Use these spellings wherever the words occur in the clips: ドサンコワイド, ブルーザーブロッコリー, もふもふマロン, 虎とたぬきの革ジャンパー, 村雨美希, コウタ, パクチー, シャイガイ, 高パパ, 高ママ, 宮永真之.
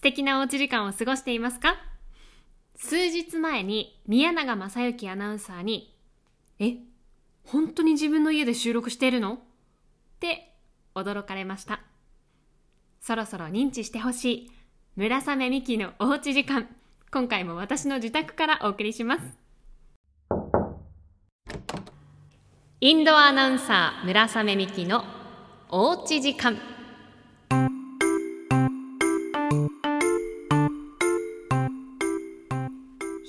素敵なおうち時間を過ごしていますか？数日前に宮永真之アナウンサーに、本当に自分の家で収録しているの？って驚かれました。そろそろ認知してほしい村雨美希のおうち時間、今回も私の自宅からお送りします。インドアアナウンサー村雨美希のおうち時間。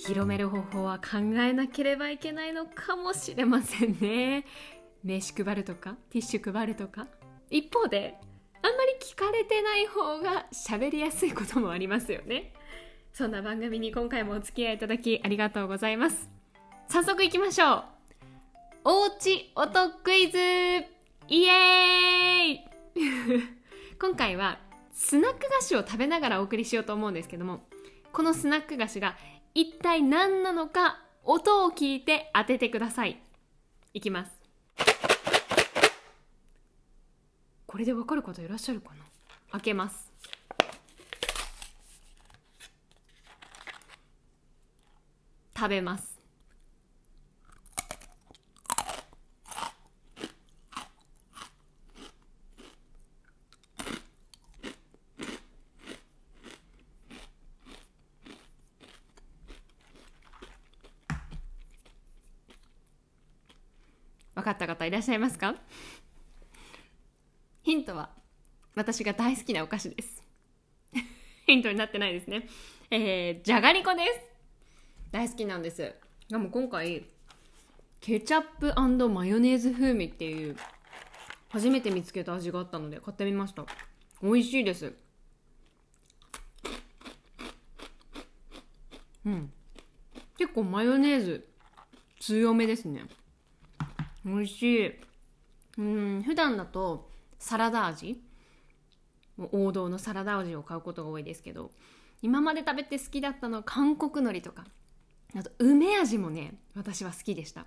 広める方法は考えなければいけないのかもしれませんね。名刺配るとかティッシュ配るとか。一方であんまり聞かれてない方が喋りやすいこともありますよね。そんな番組に今回もお付き合いいただきありがとうございます。早速いきましょう。おうち音クイズ、イエーイ今回はスナック菓子を食べながらお送りしようと思うんですけども、このスナック菓子が一体何なのか音を聞いて当ててください。いきます。これでわかる方いらっしゃるかな。開けます。食べます。わかった方いらっしゃいますか？ヒントは私が大好きなお菓子ですヒントになってないですね。じゃがりこです。大好きなんです。でも今回ケチャップ&マヨネーズ風味っていう初めて見つけた味があったので買ってみました。美味しいです。結構マヨネーズ強めですね。美味しい。普段だとサラダ味、王道のサラダ味を買うことが多いですけど、今まで食べて好きだったのは韓国海苔とか、あと梅味もね、私は好きでした。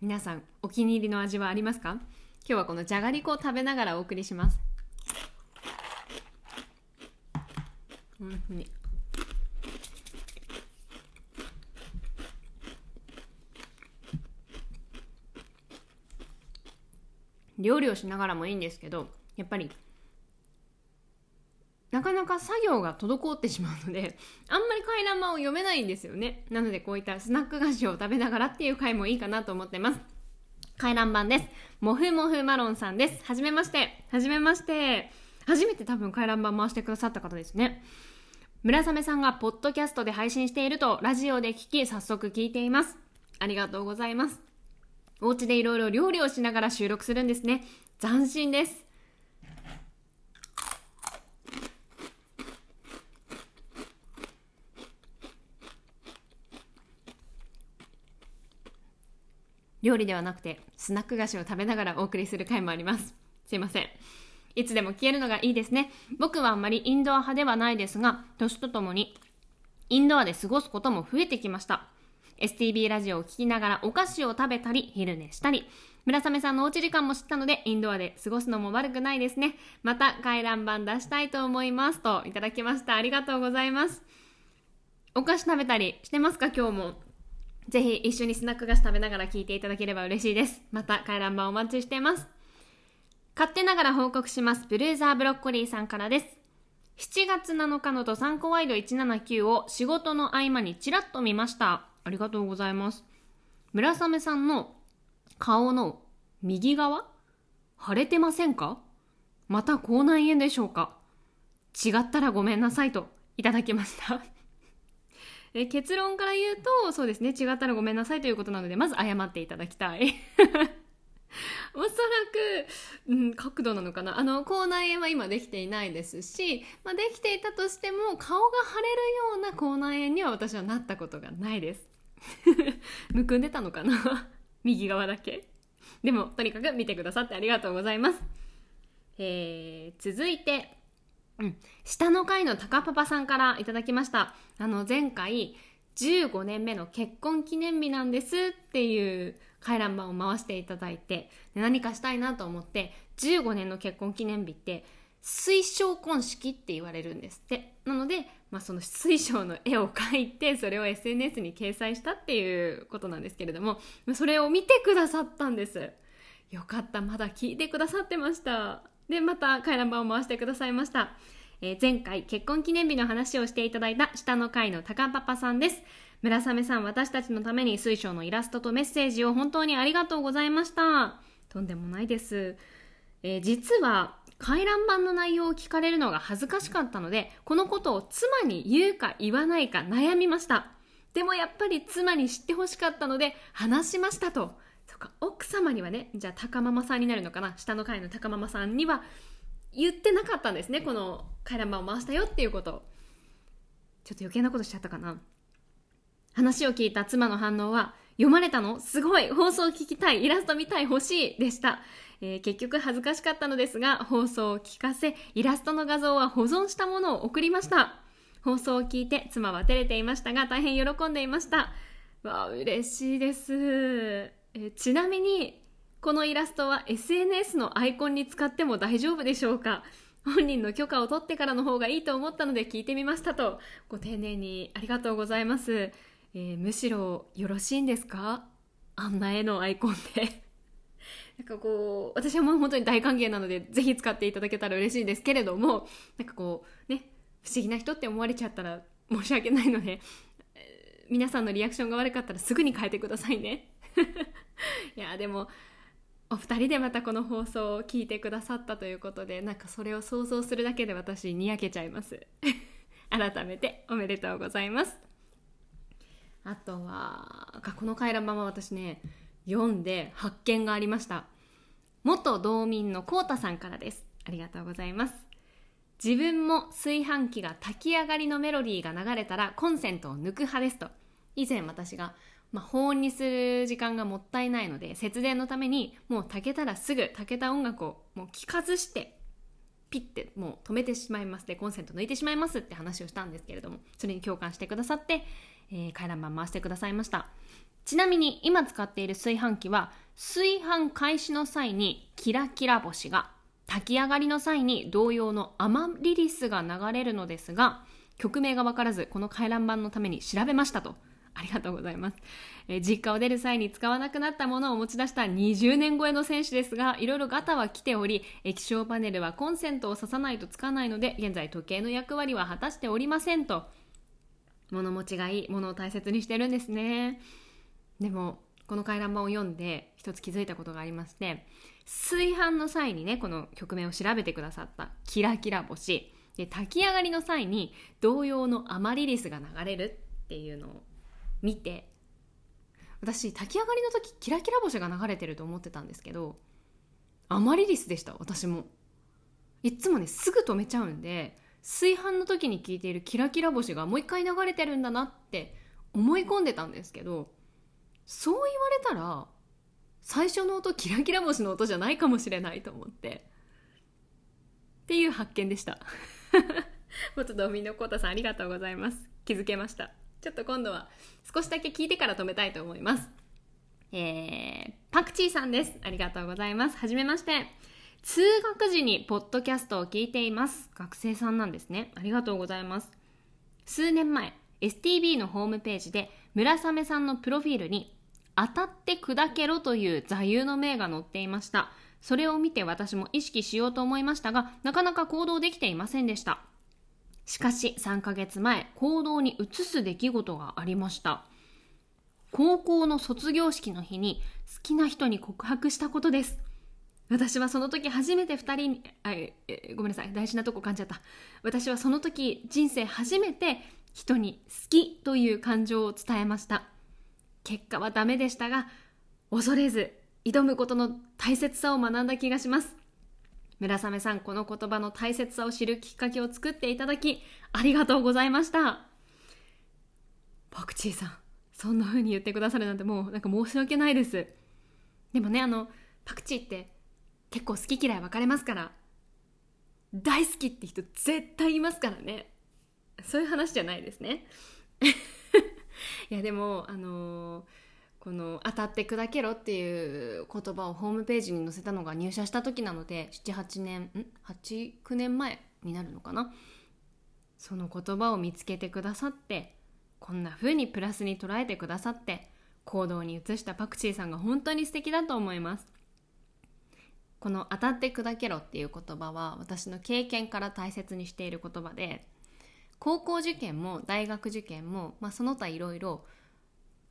皆さんお気に入りの味はありますか？今日はこのじゃがりこを食べながらお送りします。料理をしながらもいいんですけど、やっぱりなかなか作業が滞ってしまうのであんまり回覧板を読めないんですよね。なのでこういったスナック菓子を食べながらっていう回もいいかなと思ってます。回覧板です。もふもふマロンさんです。はじめまして。はじめまして。初めて多分回覧板回してくださった方ですね。村雨さんがポッドキャストで配信しているとラジオで聞き、早速聞いています。ありがとうございます。お家でいろいろ料理をしながら収録するんですね。斬新です。料理ではなくてスナック菓子を食べながらお送りする回もあります。すいません。いつでも消えるのがいいですね。僕はあんまりインドア派ではないですが、年とともにインドアで過ごすことも増えてきました。STB ラジオを聞きながらお菓子を食べたり昼寝したり、村雨さんのおうち時間も知ったのでインドアで過ごすのも悪くないですね。また回覧板出したいと思いますといただきました。ありがとうございます。お菓子食べたりしてますか？今日もぜひ一緒にスナック菓子食べながら聞いていただければ嬉しいです。また回覧板お待ちしています。勝手ながら報告します。ブルーザーブロッコリーさんからです。7月7日のドサンコワイド179を仕事の合間にちらっと見ました。ありがとうございます。村雨さんの顔の右側、腫れてませんか？また口内炎でしょうか？違ったらごめんなさいといただきました結論から言うと、そうですね、違ったらごめんなさいということなので、まず謝っていただきたいおそらく、角度なのかな。口内炎は今できていないですし、できていたとしても顔が腫れるような口内炎には私はなったことがないですむくんでたのかな右側だけ。でもとにかく見てくださってありがとうございます。続いて、下の階の高パパさんからいただきました。前回15年目の結婚記念日なんですっていう回覧板を回していただいて、何かしたいなと思って、15年の結婚記念日って水晶婚式って言われるんですって。なので、その水晶の絵を描いてそれを SNS に掲載したっていうことなんですけれども、それを見てくださったんです。よかった、まだ聞いてくださってました。で、また回覧板を回してくださいました。前回結婚記念日の話をしていただいた下の階の高パパさんです。村雨さん、私たちのために水晶のイラストとメッセージを本当にありがとうございました。とんでもないです。実は回覧板の内容を聞かれるのが恥ずかしかったので、このことを妻に言うか言わないか悩みました。でもやっぱり妻に知ってほしかったので話しましたと。そっか、奥様にはね、じゃあ高ママさんになるのかな、下の階の高ママさんには言ってなかったんですね、この回覧板を回したよっていうこと。ちょっと余計なことしちゃったかな。話を聞いた妻の反応は、読まれたのすごい、放送聞きたい、イラスト見たい、欲しいでした。結局恥ずかしかったのですが、放送を聞かせ、イラストの画像は保存したものを送りました。放送を聞いて妻は照れていましたが、大変喜んでいました。わあ、嬉しいです。ちなみにこのイラストは SNS のアイコンに使っても大丈夫でしょうか。本人の許可を取ってからの方がいいと思ったので聞いてみましたと。ご丁寧にありがとうございます。むしろよろしいんですか、あんな絵のアイコンでなんかこう、私はもう本当に大歓迎なので、ぜひ使っていただけたら嬉しいんですけれども、なんかこうね、不思議な人って思われちゃったら申し訳ないので、皆さんのリアクションが悪かったらすぐに変えてくださいねいや、でもお二人でまたこの放送を聞いてくださったということで、なんかそれを想像するだけで私にやけちゃいます改めておめでとうございます。あとはこの回覧板は私ね、読んで発見がありました。元道民のコウタさんからです。ありがとうございます。自分も炊飯器が炊き上がりのメロディーが流れたらコンセントを抜く派ですと。以前私が保温にする時間がもったいないので、節電のためにもう炊けたらすぐ炊けた音楽をもう聞かずしてピッてもう止めてしまいます、でコンセント抜いてしまいますって話をしたんですけれども、それに共感してくださって、回覧板回してくださいました。ちなみに今使っている炊飯器は、炊飯開始の際にキラキラ星が、炊き上がりの際に同様のアマリリスが流れるのですが、曲名が分からずこの回覧板のために調べましたと。ありがとうございます。実家を出る際に使わなくなったものを持ち出した20年超えの選手ですが、いろいろガタは来ており、液晶パネルはコンセントを挿さないとつかないので、現在時計の役割は果たしておりませんと。物持ちがいい、物を大切にしてるんですね。でもこの回覧板を読んで一つ気づいたことがありまして、炊飯の際にね、この曲名を調べてくださったキラキラ星で、炊き上がりの際に同様のアマリリスが流れるっていうのを見て、私炊き上がりの時キラキラ星が流れてると思ってたんですけど、アマリリスでした。私もいつもね、すぐ止めちゃうんで、炊飯の時に聴いているキラキラ星がもう一回流れてるんだなって思い込んでたんですけど、そう言われたら最初の音キラキラ星の音じゃないかもしれないと思ってっていう発見でした元道民のコウタさん、ありがとうございます。気づけました。ちょっと今度は少しだけ聞いてから止めたいと思います。パクチーさんです。ありがとうございます。はじめまして。通学時にポッドキャストを聞いています。学生さんなんですね。ありがとうございます。数年前 STB のホームページで村雨さんのプロフィールに当たって砕けろという座右の銘が載っていました。それを見て私も意識しようと思いましたが、なかなか行動できていませんでした。しかし3ヶ月前、行動に移す出来事がありました。高校の卒業式の日に好きな人に告白したことです。私はその時初めて2人にごめんなさい、大事なとこ感じちゃった。私はその時人生初めて人に好きという感情を伝えました。結果はダメでしたが、恐れず挑むことの大切さを学んだ気がします。村雨さん、この言葉の大切さを知るきっかけを作っていただきありがとうございました。パクチーさん、そんな風に言ってくださるなんて、もうなんか申し訳ないです。でもね、パクチーって結構好き嫌い分かれますから、大好きって人絶対いますからね。そういう話じゃないですねいやでもこの当たって砕けろっていう言葉をホームページに載せたのが入社した時なので、8、9年前になるのかな。その言葉を見つけてくださって、こんな風にプラスに捉えてくださって、行動に移したパクチーさんが本当に素敵だと思います。この当たって砕けろっていう言葉は私の経験から大切にしている言葉で、高校受験も大学受験も、その他いろいろ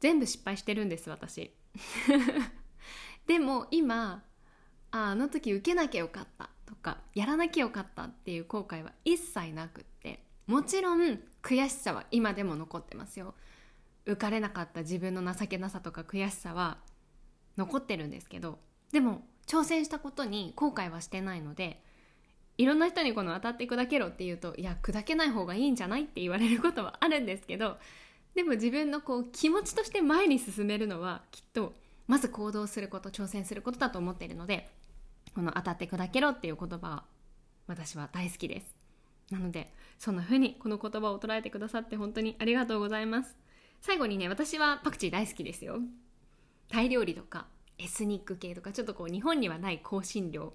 全部失敗してるんです私でも今 あの時受けなきゃよかったとかやらなきゃよかったっていう後悔は一切なくって、もちろん悔しさは今でも残ってますよ。受かれなかった自分の情けなさとか悔しさは残ってるんですけど、でも挑戦したことに後悔はしてないので、いろんな人にこの当たって砕けろって言うと、いや砕けない方がいいんじゃないって言われることはあるんですけど、でも自分のこう気持ちとして前に進めるのはきっとまず行動すること、挑戦することだと思っているので、この当たって砕けろっていう言葉は私は大好きです。なのでそんな風にこの言葉を捉えてくださって本当にありがとうございます。最後にね、私はパクチー大好きですよ。タイ料理とかエスニック系とか、ちょっとこう日本にはない香辛料、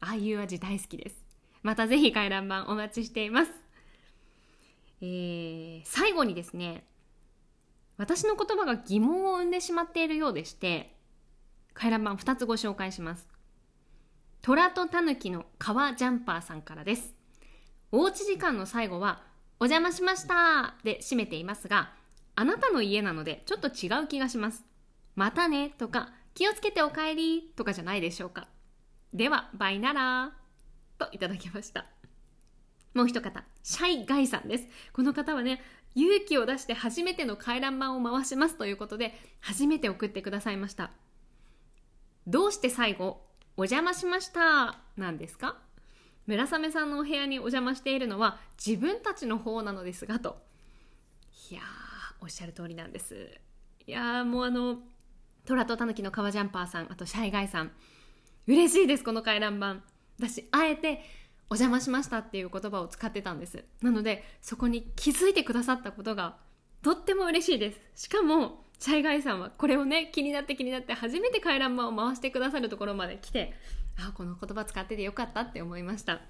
ああいう味大好きです。またぜひ回覧板お待ちしています。最後にですね、私の言葉が疑問を生んでしまっているようでして、回覧板2つご紹介します。虎とたぬきの革ジャンパーさんからです。おうち時間の最後はお邪魔しましたで締めていますが、あなたの家なのでちょっと違う気がします。またねとか気をつけてお帰りとかじゃないでしょうか。ではバイならといただきました。もう一方、シャイガイさんです。この方はね、勇気を出して初めての回覧板を回しますということで初めて送ってくださいました。どうして最後お邪魔しましたなんですか。村雨さんのお部屋にお邪魔しているのは自分たちの方なのですがと。いやー、おっしゃる通りなんです。いやー、もう虎とたぬきの革ジャンパーさん、あとシャイガイさん、嬉しいですこの回覧板。私あえてお邪魔しましたっていう言葉を使ってたんです。なのでそこに気づいてくださったことがとっても嬉しいです。しかもシャイガイさんはこれをね、気になって初めて回覧板を回してくださるところまで来て、あ、この言葉使っててよかったって思いました。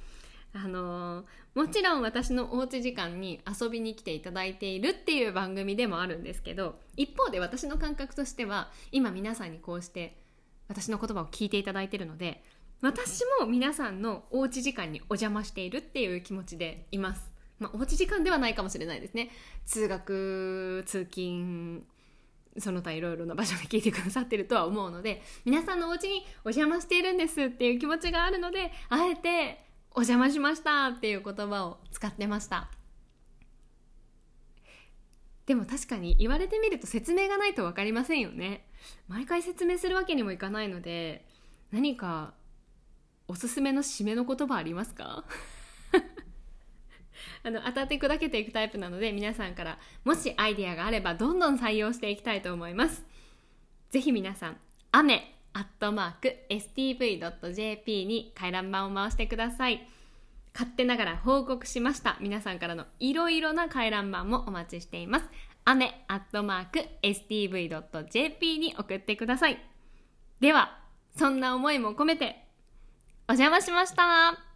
もちろん私のおうち時間に遊びに来ていただいているっていう番組でもあるんですけど、一方で私の感覚としては今皆さんにこうして私の言葉を聞いていただいているので、私も皆さんのおうち時間にお邪魔しているっていう気持ちでいます。おうち時間ではないかもしれないですね。通学、通勤、その他いろいろな場所で聞いてくださってるとは思うので、皆さんのお家にお邪魔しているんですっていう気持ちがあるので、あえてお邪魔しましたっていう言葉を使ってました。でも確かに言われてみると説明がないと分かりませんよね。毎回説明するわけにもいかないので、何かおすすめの締めの言葉ありますか当たって砕けていくタイプなので、皆さんからもしアイディアがあればどんどん採用していきたいと思います。ぜひ皆さん、ame@stv.jp に回覧板を回してください。勝手ながら報告しました。皆さんからのいろいろな回覧板もお待ちしています。ame@stv.jp に送ってください。では、そんな思いも込めてお邪魔しました。